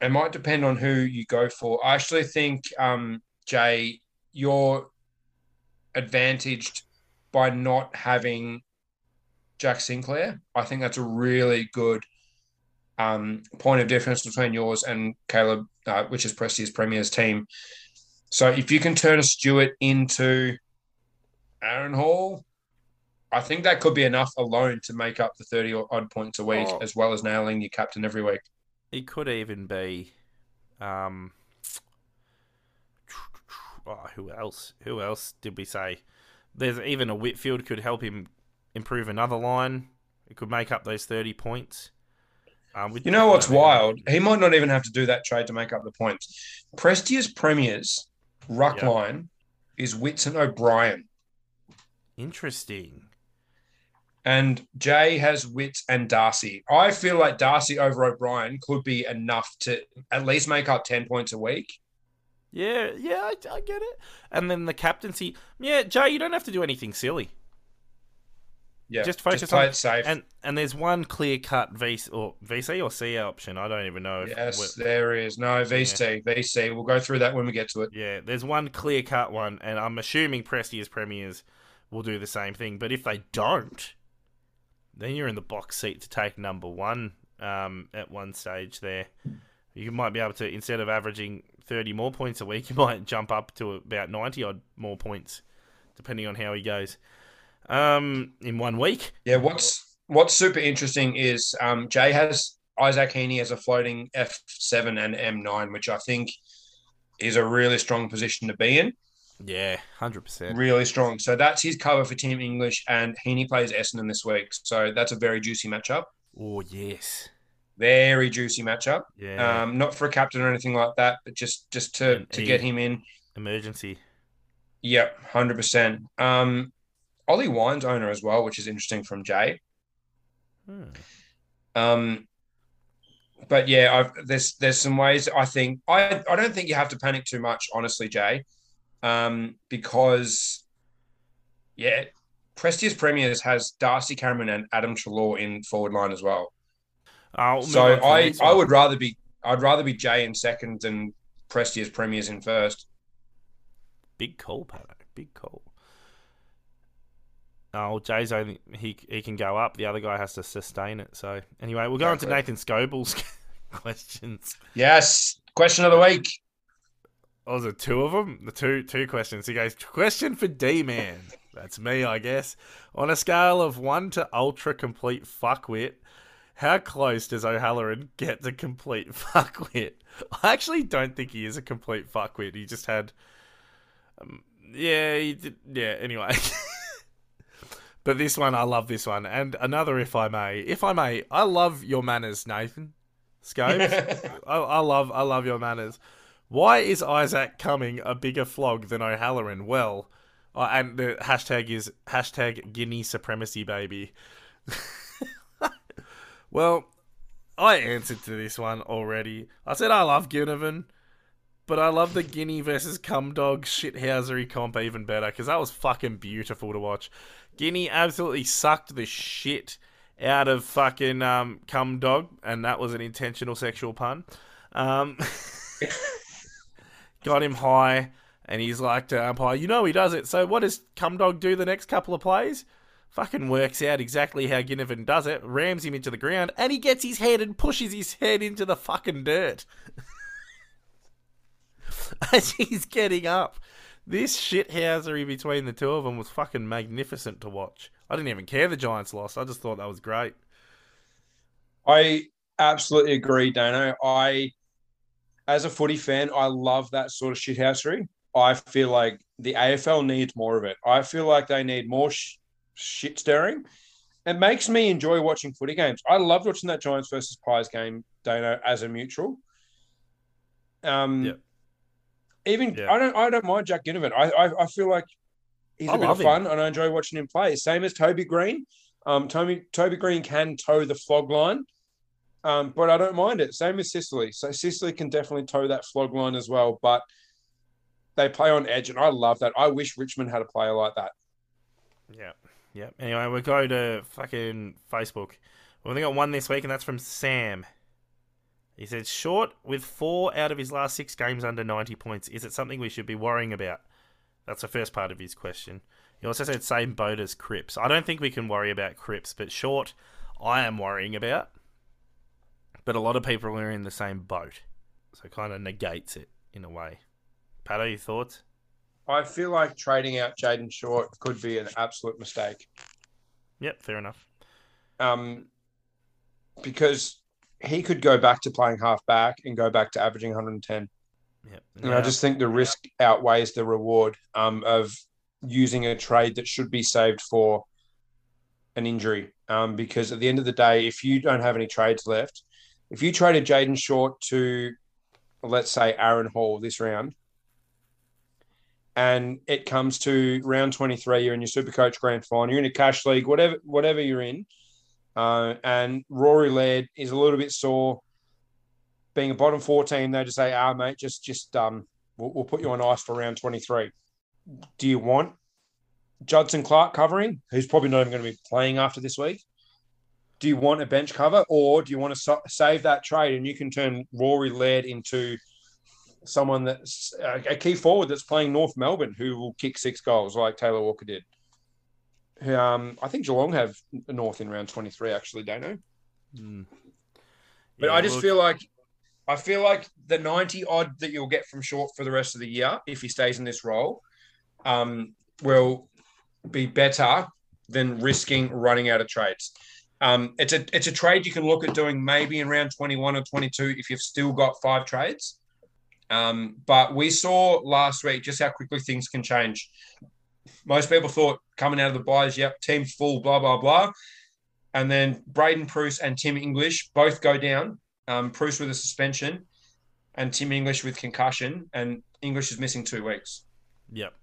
it might depend on who you go for. I actually think, um, Jay, you're advantaged by not having Jack Sinclair. I think that's a really good Um, point of difference between yours and Caleb, uh, which is Prestia's Premier's team. So if you can turn a Stewart into Aaron Hall, I think that could be enough alone to make up the thirty or odd points a week, oh. as well as nailing your captain every week. It could even be, um, oh, who else? Who else did we say? There's even a Whitfield could help him improve another line. It could make up those thirty points. Um, you know what's wild? He might not even have to do that trade to make up the points. Prestia's Premier's ruck yep. line is Whitson O'Brien. Interesting. And Jay has Wits and Darcy. I feel like Darcy over O'Brien could be enough to at least make up ten points a week. Yeah, yeah, I, I get it. And then the captaincy. Yeah, Jay, you don't have to do anything silly. Yeah, just focus just play on it safe. And, and there's one clear-cut V C or V C or C option. I don't even know. If yes, there is. No, V C. Yeah. V C. We'll go through that when we get to it. Yeah, there's one clear-cut one, and I'm assuming Prestia's Premiers will do the same thing. But if they don't, then you're in the box seat to take number one um, at one stage there. You might be able to, instead of averaging thirty more points a week, you might jump up to about ninety-odd more points, depending on how he goes. Um, in one week. Yeah, what's what's super interesting is um, Jay has Isaac Heaney as a floating F seven and M nine, which I think is a really strong position to be in. Yeah, one hundred percent. Really strong. So that's his cover for Tim English, and Heaney plays Essendon this week. So that's a very juicy matchup. Oh, yes. Very juicy matchup. Yeah. Um, not for a captain or anything like that, but just, just to, an, to get him in. Emergency. Yep, one hundred percent. Um, Ollie Wines owner as well, which is interesting from Jay. Hmm. Um, but yeah, I've, there's there's some ways I think I I don't think you have to panic too much, honestly, Jay, um, because yeah, Prestia's Premiers has Darcy Cameron and Adam Treloar in forward line as well. I'll so I I would rather be I'd rather be Jay in second than Prestia's Premiers in first. Big call, Pato. Big call. Oh, Jay's only he he can go up. The other guy has to sustain it. So anyway, we'll go exactly. on to Nathan Scoble's questions. Yes, question of the week. Oh, was it two of them? The two two questions. He goes, question for D-Man. That's me, I guess. On a scale of one to ultra complete fuckwit, how close does O'Halloran get to complete fuckwit? I actually don't think he is a complete fuckwit. He just had, um, yeah, he did, yeah. Anyway. But this one, I love this one. And another, if I may, if I may, I love your manners, Nathan Scopes. I, I love, I love your manners. Why is Isaac Cumming a bigger flog than O'Halloran? Well, uh, and the hashtag is hashtag Guinea Supremacy, baby. Well, I answered to this one already. I said I love Ginnivan, but I love the Guinea versus Cumdog shithousery comp even better, because that was fucking beautiful to watch. Guinea absolutely sucked the shit out of fucking um, Cumdog, and that was an intentional sexual pun. Um, got him high, and he's like to umpire, you know he does it, so what does Cumdog do the next couple of plays? Fucking works out exactly how Ginnivan does it, rams him into the ground, and he gets his head and pushes his head into the fucking dirt. As he's getting up. This shithousery between the two of them was fucking magnificent to watch. I didn't even care the Giants lost. I just thought that was great. I absolutely agree, Dano. I, as a footy fan, I love that sort of shithousery. I feel like the A F L needs more of it. I feel like they need more sh- shit stirring. It makes me enjoy watching footy games. I loved watching that Giants versus Pies game, Dano, as a neutral. Um, yeah. Even yeah. I don't I don't mind Jack Ginnivan. I, I I feel like he's a I bit of fun, him. and I enjoy watching him play. Same as Toby Green. Um, Toby Toby Green can toe the flog line, um, but I don't mind it. Same as Sicily. So Sicily can definitely toe that flog line as well. But they play on edge, and I love that. I wish Richmond had a player like that. Yeah, yeah. Anyway, we'll go to fucking Facebook. We've only got one this week, and that's from Sam. He said, Short, with four out of his last six games under ninety points, is it something we should be worrying about? That's the first part of his question. He also said, same boat as Cripps. I don't think we can worry about Cripps, but Short, I am worrying about. But a lot of people are in the same boat. So it kind of negates it in a way. Pato, your thoughts? I feel like trading out Jaden Short could be an absolute mistake. Yep, fair enough. Um, because... he could go back to playing half-back and go back to averaging one hundred ten. Yep. And yeah. I just think the risk outweighs the reward um, of using a trade that should be saved for an injury. Um, because at the end of the day, if you don't have any trades left, if you traded Jaden Short to, let's say, Aaron Hall this round, and it comes to round twenty-three, you're in your Super Coach Grand Final, you're in a cash league, whatever, whatever you're in, Uh, and Rory Laird is a little bit sore. Being a bottom four team, they just say, ah, mate, just just um, we'll, we'll put you on ice for round twenty-three. Do you want Judson Clark covering, who's probably not even going to be playing after this week? Do you want a bench cover, or do you want to so- save that trade and you can turn Rory Laird into someone that's uh, a key forward that's playing North Melbourne who will kick six goals like Taylor Walker did? Um, I think Geelong have North in round twenty-three, actually, Dano. Mm. Yeah, but I just look, feel like I feel like the ninety-odd that you'll get from Short for the rest of the year, if he stays in this role, um, will be better than risking running out of trades. Um, it's a it's a trade you can look at doing maybe in round twenty-one or twenty-two if you've still got five trades. Um, but we saw last week just how quickly things can change. Most people thought coming out of the buys, yep, team full, blah, blah, blah. And then Braden Proust and Tim English both go down. Um, Proust with a suspension and Tim English with concussion. And English is missing two weeks. Yep.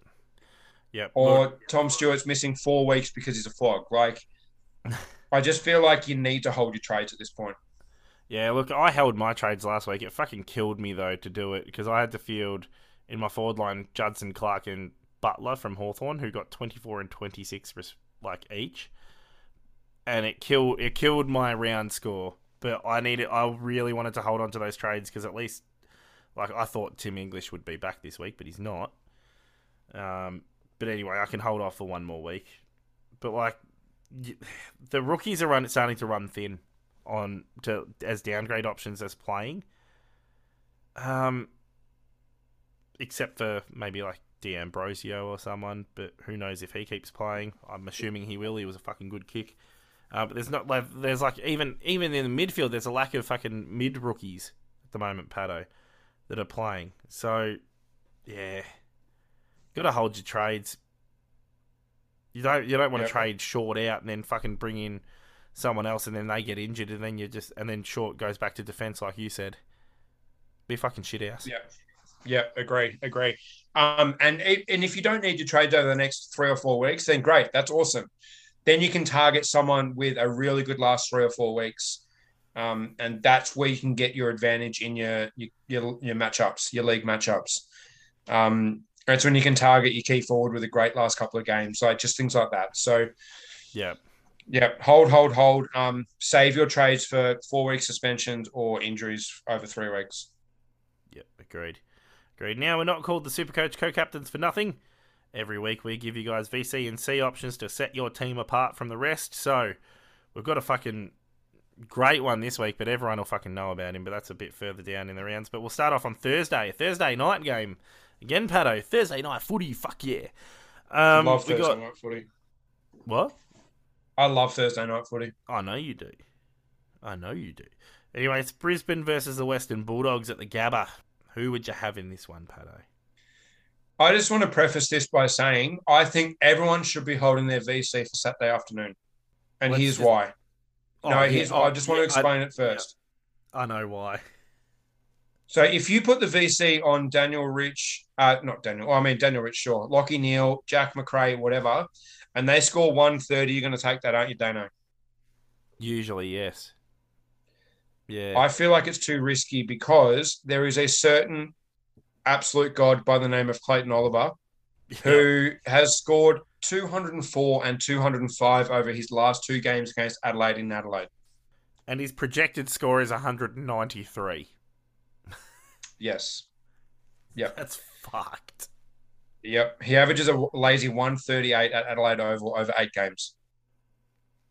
Yep. Or Tom Stewart's missing four weeks because he's a flog. Like, I just feel like you need to hold your trades at this point. Yeah, look, I held my trades last week. It fucking killed me, though, to do it because I had to field in my forward line Judson Clark and Butler from Hawthorn, who got twenty-four and twenty-six like each, and it killed it killed my round score. But I needed, I really wanted to hold on to those trades because at least, like, I thought Tim English would be back this week, but he's not. Um, but anyway, I can hold off for one more week. But like, the rookies are run, starting to run thin on to as downgrade options as playing. Um, except for maybe like D'Ambrosio or someone, but who knows if he keeps playing. I'm assuming he will. He was a fucking good kick. Uh, but there's not like there's like even even in the midfield, there's a lack of fucking mid rookies at the moment, Pato, that are playing. So yeah, gotta hold your trades. You don't you don't want to yep. trade Short out and then fucking bring in someone else and then they get injured and then you just and then Short goes back to defense like you said. Be fucking shit ass. Yeah. Yeah, agree, agree. Um, and it, and if you don't need your trades over the next three or four weeks, then great, that's awesome. Then you can target someone with a really good last three or four weeks, um, and that's where you can get your advantage in your your your, your matchups, your league matchups. Um, that's when you can target your key forward with a great last couple of games, like just things like that. So, yeah, yeah, hold, hold, hold. Um, save your trades for four week suspensions or injuries over three weeks. Yep, agreed. Agreed. Now, we're not called the Super Coach Co-Captains for nothing. Every week we give you guys V C and C options to set your team apart from the rest. So we've got a fucking great one this week, but everyone will fucking know about him. But that's a bit further down in the rounds. But we'll start off on Thursday. Thursday night game. Again, Paddo. Thursday night footy. Fuck yeah. Um, I love Thursday got... night footy. What? I love Thursday night footy. I know you do. I know you do. Anyway, it's Brisbane versus the Western Bulldogs at the Gabba. Who would you have in this one, Paddo? I just want to preface this by saying I think everyone should be holding their V C for Saturday afternoon. And Let's here's just... why. Oh, no, yeah, here's why. Oh, I just want to explain I, it first. Yeah. I know why. So if you put the V C on Daniel Rich, uh, not Daniel, oh, I mean Daniel Rich, sure, Lockie Neal, Jack McRae, whatever, and they score one thirty, you're going to take that, aren't you, Dano? Usually, yes. Yeah, I feel like it's too risky because there is a certain absolute god by the name of Clayton Oliver who has scored two hundred four and two hundred five over his last two games against Adelaide in Adelaide. And his projected score is one hundred ninety-three. Yes. Yep. That's fucked. Yep. He averages a lazy one thirty-eight at Adelaide Oval over eight games.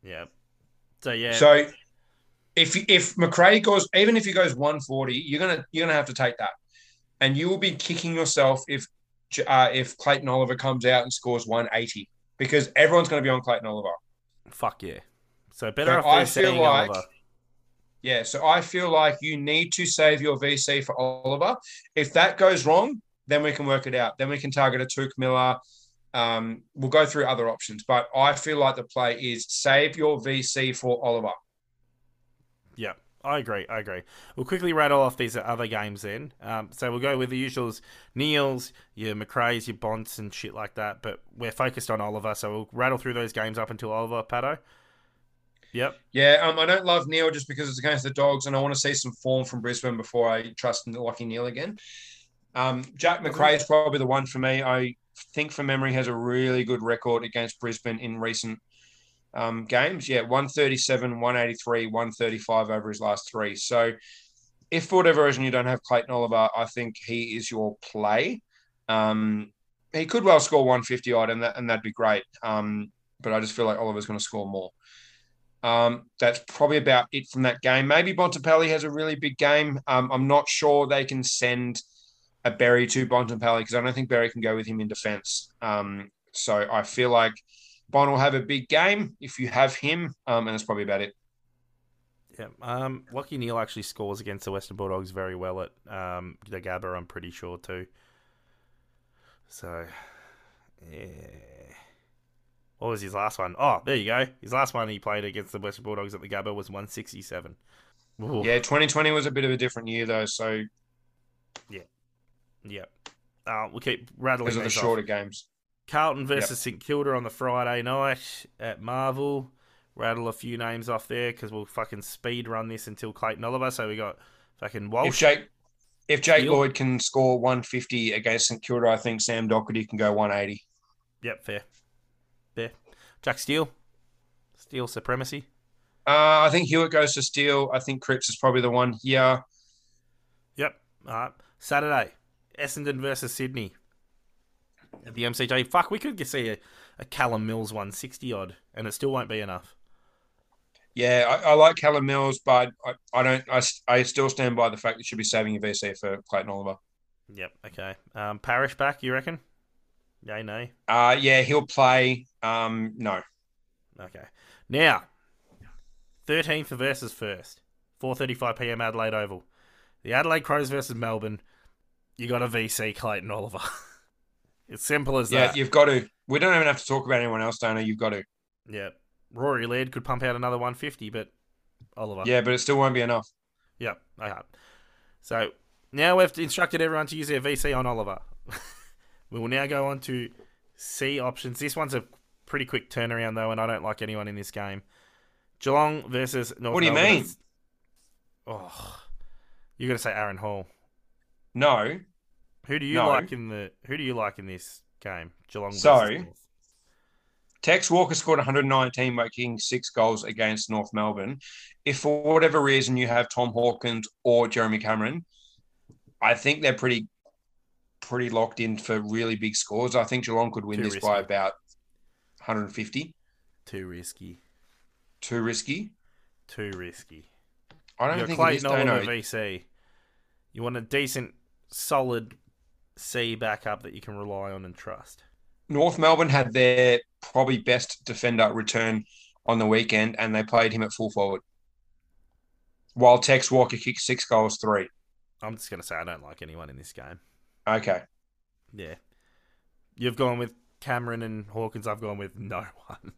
Yeah. So, yeah. So... If if McRae goes, even if he goes one forty, you're gonna you're gonna have to take that, and you will be kicking yourself if uh, if Clayton Oliver comes out and scores one eighty because everyone's gonna be on Clayton Oliver. Fuck yeah! So better. So I feel like, Oliver. yeah. So I feel like you need to save your V C for Oliver. If that goes wrong, then we can work it out. Then we can target a Touk Miller. Um, we'll go through other options, but I feel like the play is save your V C for Oliver. Yeah, I agree, I agree. We'll quickly rattle off these other games then. Um, so we'll go with the usuals, Neils, your McRae's, your Bonts and shit like that, but we're focused on Oliver, so we'll rattle through those games up until Oliver, Paddo. Yep. Yeah, um, I don't love Neil just because it's against the Dogs, and I want to see some form from Brisbane before I trust in Lockie Neal again. Um, Jack McRae is probably the one for me. I think, from memory, has a really good record against Brisbane in recent Um, games, yeah, one thirty-seven, one eighty-three, one thirty-five over his last three. So, if for whatever reason you don't have Clayton Oliver, I think he is your play. Um, he could well score one fifty odd, and that and that'd be great. Um, but I just feel like Oliver's going to score more. Um, that's probably about it from that game. Maybe Bontempelli has a really big game. Um, I'm not sure they can send a Berry to Bontempelli because I don't think Berry can go with him in defence. Um, so I feel like Bond will have a big game if you have him, um, and that's probably about it. Yeah, um, Lockie Neal actually scores against the Western Bulldogs very well at um, the Gabba, I'm pretty sure, too. So, yeah. What was his last one? Oh, there you go. His last one he played against the Western Bulldogs at the Gabba was one sixty-seven. Ooh. Yeah, twenty twenty was a bit of a different year, though, so... Yeah. Yeah. Uh, we'll keep rattling those off. Because of the shorter games. Carlton versus yep. St Kilda on the Friday night at Marvel. Rattle a few names off there because we'll fucking speed run this until Clayton Oliver. So we got fucking Walsh. If Jake, if Jake Lloyd can score one fifty against St Kilda, I think Sam Doherty can go one eighty. Yep, fair. Fair. Jack Steele. Steele supremacy. Uh, I think Hewitt goes to Steele. I think Cripps is probably the one here. Yep. All right. Saturday, Essendon versus Sydney. At the M C G, fuck, we could see a, a Callum Mills one sixty odd, and it still won't be enough. Yeah, I, I like Callum Mills, but I, I don't. I, I still stand by the fact that you should be saving your V C for Clayton Oliver. Yep. Okay. Um, Parrish back, you reckon? Yay, nay. Uh yeah, he'll play. Um, no. Okay. Now, thirteenth versus first, four thirty-five p m Adelaide Oval. The Adelaide Crows versus Melbourne. You got a V C Clayton Oliver. It's simple as yeah, that. Yeah, you've got to. We don't even have to talk about anyone else, Dana. You've got to. Yeah. Rory Laird could pump out another one fifty, but Oliver. Yeah, but it still won't be enough. Yeah. Okay. So Now we've instructed everyone to use their V C on Oliver. We will now go on to C options. This one's a pretty quick turnaround, though, and I don't like anyone in this game. Geelong versus North Melbourne. What do you Melbourne. mean? Oh, you're going to say Aaron Hall. No. Who do you no. like in the? Who do you like in this game? Geelong versus so, North. Tex Walker scored one hundred nineteen, making six goals against North Melbourne. If for whatever reason you have Tom Hawkins or Jeremy Cameron, I think they're pretty pretty locked in for really big scores. I think Geelong could win Too this risky. by about one hundred fifty. Too risky. Too risky? Too risky. I don't You're think Clayton Oliver V C. You want a decent, solid C backup that you can rely on and trust. North Melbourne had their probably best defender return on the weekend, and they played him at full forward. While Tex Walker kicked six goals, three. I'm just going to say I don't like anyone in this game. Okay. Yeah. You've gone with Cameron and Hawkins. I've gone with no one.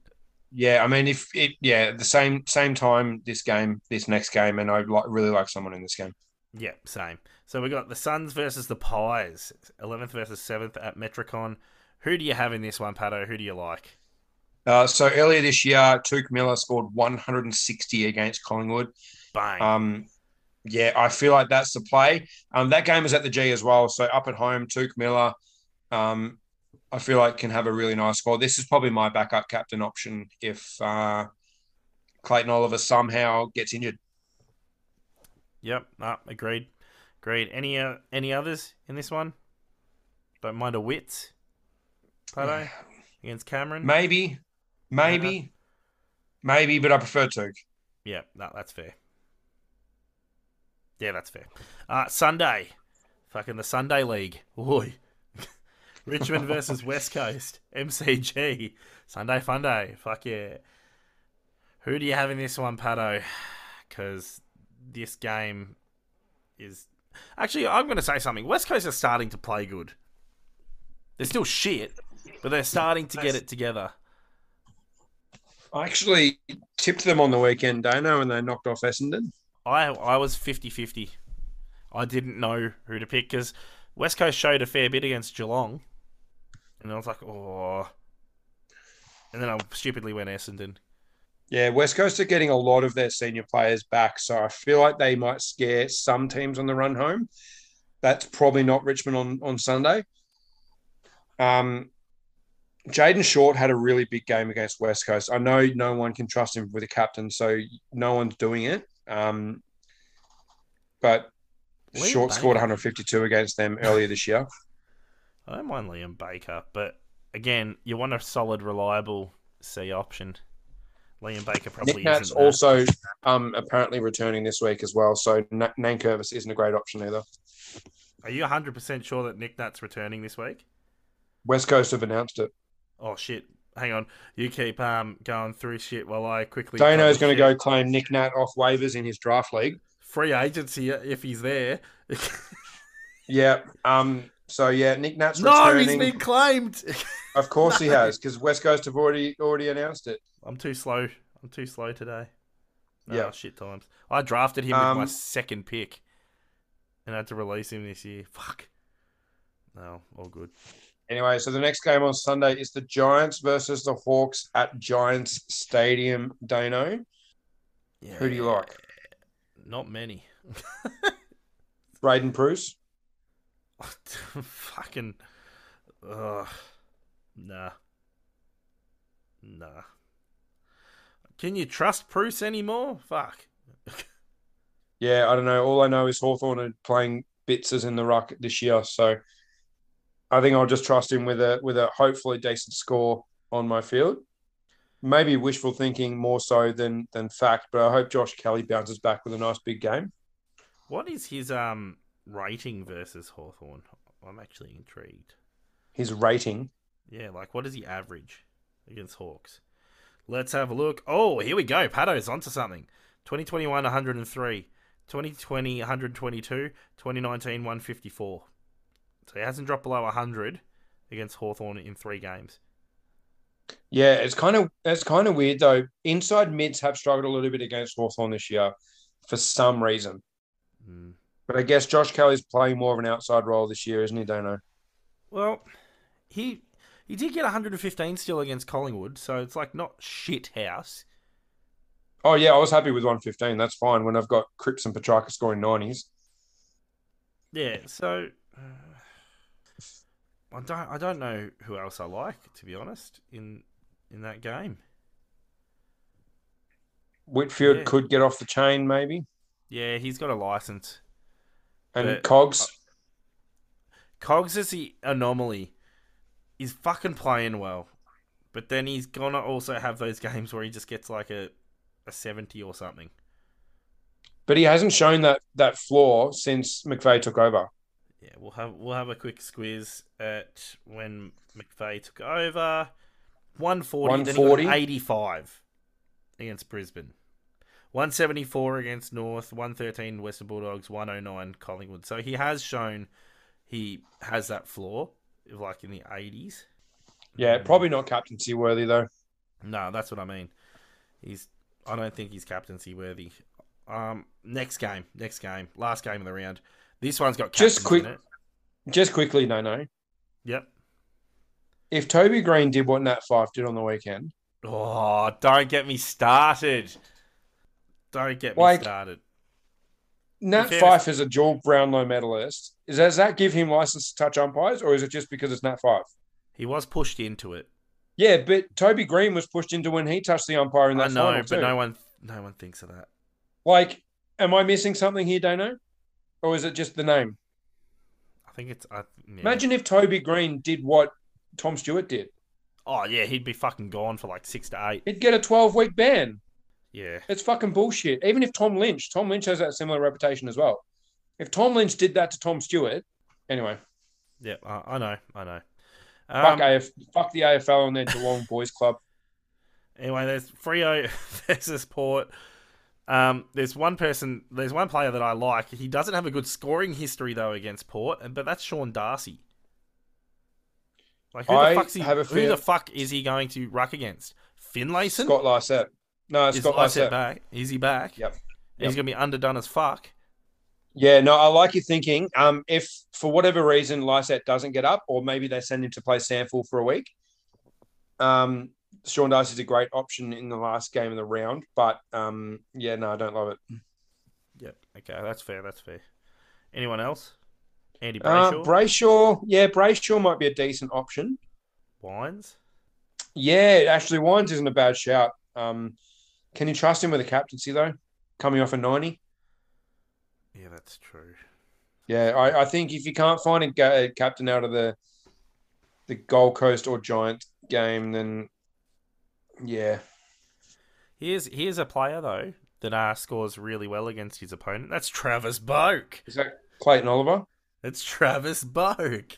Yeah, I mean, if it, yeah, the same same time this game, this next game, and I like, really like someone in this game. Yeah, same. So we got the Suns versus the Pies, eleventh versus seventh at Metricon. Who do you have in this one, Pato? Who do you like? Uh, so earlier this year, Touk Miller scored one hundred sixty against Collingwood. Bang. Um, yeah, I feel like that's the play. Um, that game is at the G as well. So up at home, Touk Miller, um, I feel like can have a really nice score. This is probably my backup captain option if uh, Clayton Oliver somehow gets injured. Yep, ah, agreed. Agreed. Any uh, any others in this one? Don't mind a wit. Pato against Cameron? Maybe. Maybe. Yeah. Maybe, but I prefer Touk. Yeah, no, that's fair. Yeah, that's fair. Uh, Sunday. Fucking the Sunday League. Oi. Richmond versus West Coast. M C G. Sunday fun day. Fuck yeah. Who do you have in this one, Pato? Because this game is... Actually, I'm going to say something. West Coast are starting to play good. They're still shit, but they're starting to get it together. I actually tipped them on the weekend, Dano, and they knocked off Essendon. I I was fifty-fifty. I didn't know who to pick because West Coast showed a fair bit against Geelong. And I was like, oh. And then I stupidly went Essendon. Yeah, West Coast are getting a lot of their senior players back, so I feel like they might scare some teams on the run home. That's probably not Richmond on, on Sunday. Um, Jaden Short had a really big game against West Coast. I know no one can trust him with a captain, so no one's doing it. Um, but Liam Short Baker. scored one hundred fifty-two against them earlier this year. I don't mind Liam Baker, but again, you want a solid, reliable C option. Liam Baker probably Nick isn't. also um, apparently returning this week as well, so N- Nankervis isn't a great option either. Are you one hundred percent sure that Nick Nat's returning this week? West Coast have announced it. Oh, shit. Hang on. You keep um, going through shit while I quickly... Dano's going to go claim Nick Nat off waivers in his draft league. Free agency if he's there. yeah. Um. So, yeah, Nick Nat's no, returning. No, he's been claimed. Of course no. he has, because West Coast have already already announced it. I'm too slow. I'm too slow today. No, yeah. Shit times. I drafted him um, with my second pick and I had to release him this year. Fuck. No, all good. Anyway, so the next game on Sunday is the Giants versus the Hawks at Giants Stadium, Dano. Yeah, who do you like? Not many. Braden Proust? Fucking... Ugh. Nah. Nah. Can you trust Proust anymore? Fuck. yeah, I don't know. All I know is Hawthorn are playing bits as in the ruck this year, so... I think I'll just trust him with a with a hopefully decent score on my field. Maybe wishful thinking more so than than fact, but I hope Josh Kelly bounces back with a nice big game. What is his um rating versus Hawthorn? I'm actually intrigued. His rating? Yeah, like what is he average against Hawks? Let's have a look. Oh, here we go. Pato's onto something. twenty twenty-one, one hundred three. twenty twenty, one hundred twenty-two. twenty nineteen, one hundred fifty-four. So he hasn't dropped below one hundred against Hawthorn in three games. Yeah, it's kind of it's kind of weird, though. Inside mids have struggled a little bit against Hawthorn this year for some reason. Mm. But I guess Josh Kelly's playing more of an outside role this year, isn't he, Dano? Well, he he did get one hundred fifteen still against Collingwood, so it's like not shit house. Oh, yeah, I was happy with one fifteen. That's fine when I've got Cripps and Petrarca scoring nineties. Yeah, so uh, I don't I don't know who else I like, to be honest, in in that game. Whitfield yeah. could get off the chain, maybe. Yeah, he's got a license. And but Cogs? Cogs is the anomaly. He's fucking playing well. But then he's going to also have those games where he just gets like a, a seventy or something. But he hasn't shown that, that flaw since McVeigh took over. Yeah, we'll have we'll have a quick squiz at when McVeigh took over. one forty, one forty. Then eighty-five against Brisbane. one seventy-four against North, one thirteen Western Bulldogs, one oh nine Collingwood. So he has shown he has that floor, like in the eighties. Yeah, probably not captaincy worthy though. No, that's what I mean. He's, I don't think he's captaincy worthy. Um, next game, next game, last game of the round. This one's got captains just quick, in it. Just quickly, no, no. Yep. If Toby Green did what Nat Fyfe did on the weekend, oh, don't get me started. Don't get me like, started. Nat Fyfe is a dual Brownlow medalist. Is, does that give him license to touch umpires, or is it just because it's Nat Fyfe? He was pushed into it. Yeah, but Toby Green was pushed into when he touched the umpire in that I know, final but too. no one, no one thinks of that. Like, am I missing something here, Dano? Or is it just the name? I think it's... Uh, yeah. Imagine if Toby Green did what Tom Stewart did. Oh, yeah, he'd be fucking gone for like six to eight. He'd get a twelve-week ban. Yeah. It's fucking bullshit. Even if Tom Lynch, Tom Lynch has that similar reputation as well. If Tom Lynch did that to Tom Stewart, anyway. Yeah, I know, I know. Fuck, um, A F, fuck the A F L and their Geelong Boys Club. Anyway, there's Freo versus Port. Um, there's one person, there's one player that I like. He doesn't have a good scoring history though against Port, but that's Sean Darcy. Like who I the fuck's he, have a who the fuck is he going to ruck against? Finlayson? Scott Lysette. No, it's got Lysette back. Is he back? Yep. yep. He's going to be underdone as fuck. Yeah, no, I like your thinking. Um, if, for whatever reason, Lysette doesn't get up, or maybe they send him to play Sample for a week, um, Sean Darcy's a great option in the last game of the round. But, um, yeah, no, I don't love it. Yep, okay, that's fair, that's fair. Anyone else? Andy Brayshaw? Uh, Brayshaw, yeah, Brayshaw might be a decent option. Wines? Yeah, actually, Wines isn't a bad shout. Um Can you trust him with a captaincy, though, coming off a ninety? Yeah, that's true. Yeah, I, I think if you can't find a, ga- a captain out of the the Gold Coast or Giant game, then, yeah. Here's here's a player, though, that uh, scores really well against his opponent. That's Travis Boak. Is that Clayton Oliver? It's Travis Boak.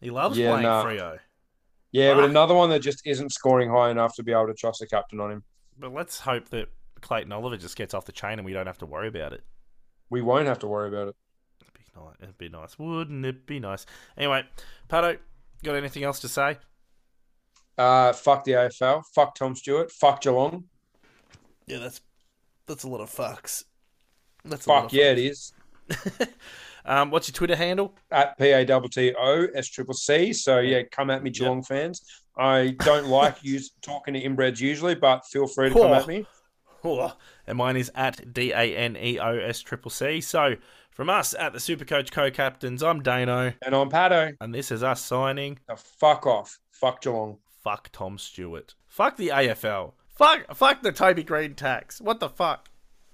He loves yeah, playing nah. Freo. Yeah, Fuck. But another one that just isn't scoring high enough to be able to trust a captain on him. But let's hope that Clayton Oliver just gets off the chain and we don't have to worry about it. We won't have to worry about it. It'd be nice. It'd be nice. Wouldn't it be nice? Anyway, Pato, got anything else to say? Uh, fuck the A F L. Fuck Tom Stewart. Fuck Geelong. Yeah, that's that's a lot of fucks. That's Fuck, a lot of yeah, fucks. It is. um, what's your Twitter handle? At P A T T O S C C C. So, yeah, come at me, Geelong yep. fans. I don't like use, talking to inbreds usually, but feel free to come oh. at me. Oh. And mine is at D A N E O S C C C. So from us at the Super Coach Co-Captains, I'm Dano. And I'm Pato. And this is us signing. Now fuck off. Fuck Geelong. Fuck Tom Stewart. Fuck the A F L. Fuck, fuck the Toby Green tax. What the fuck?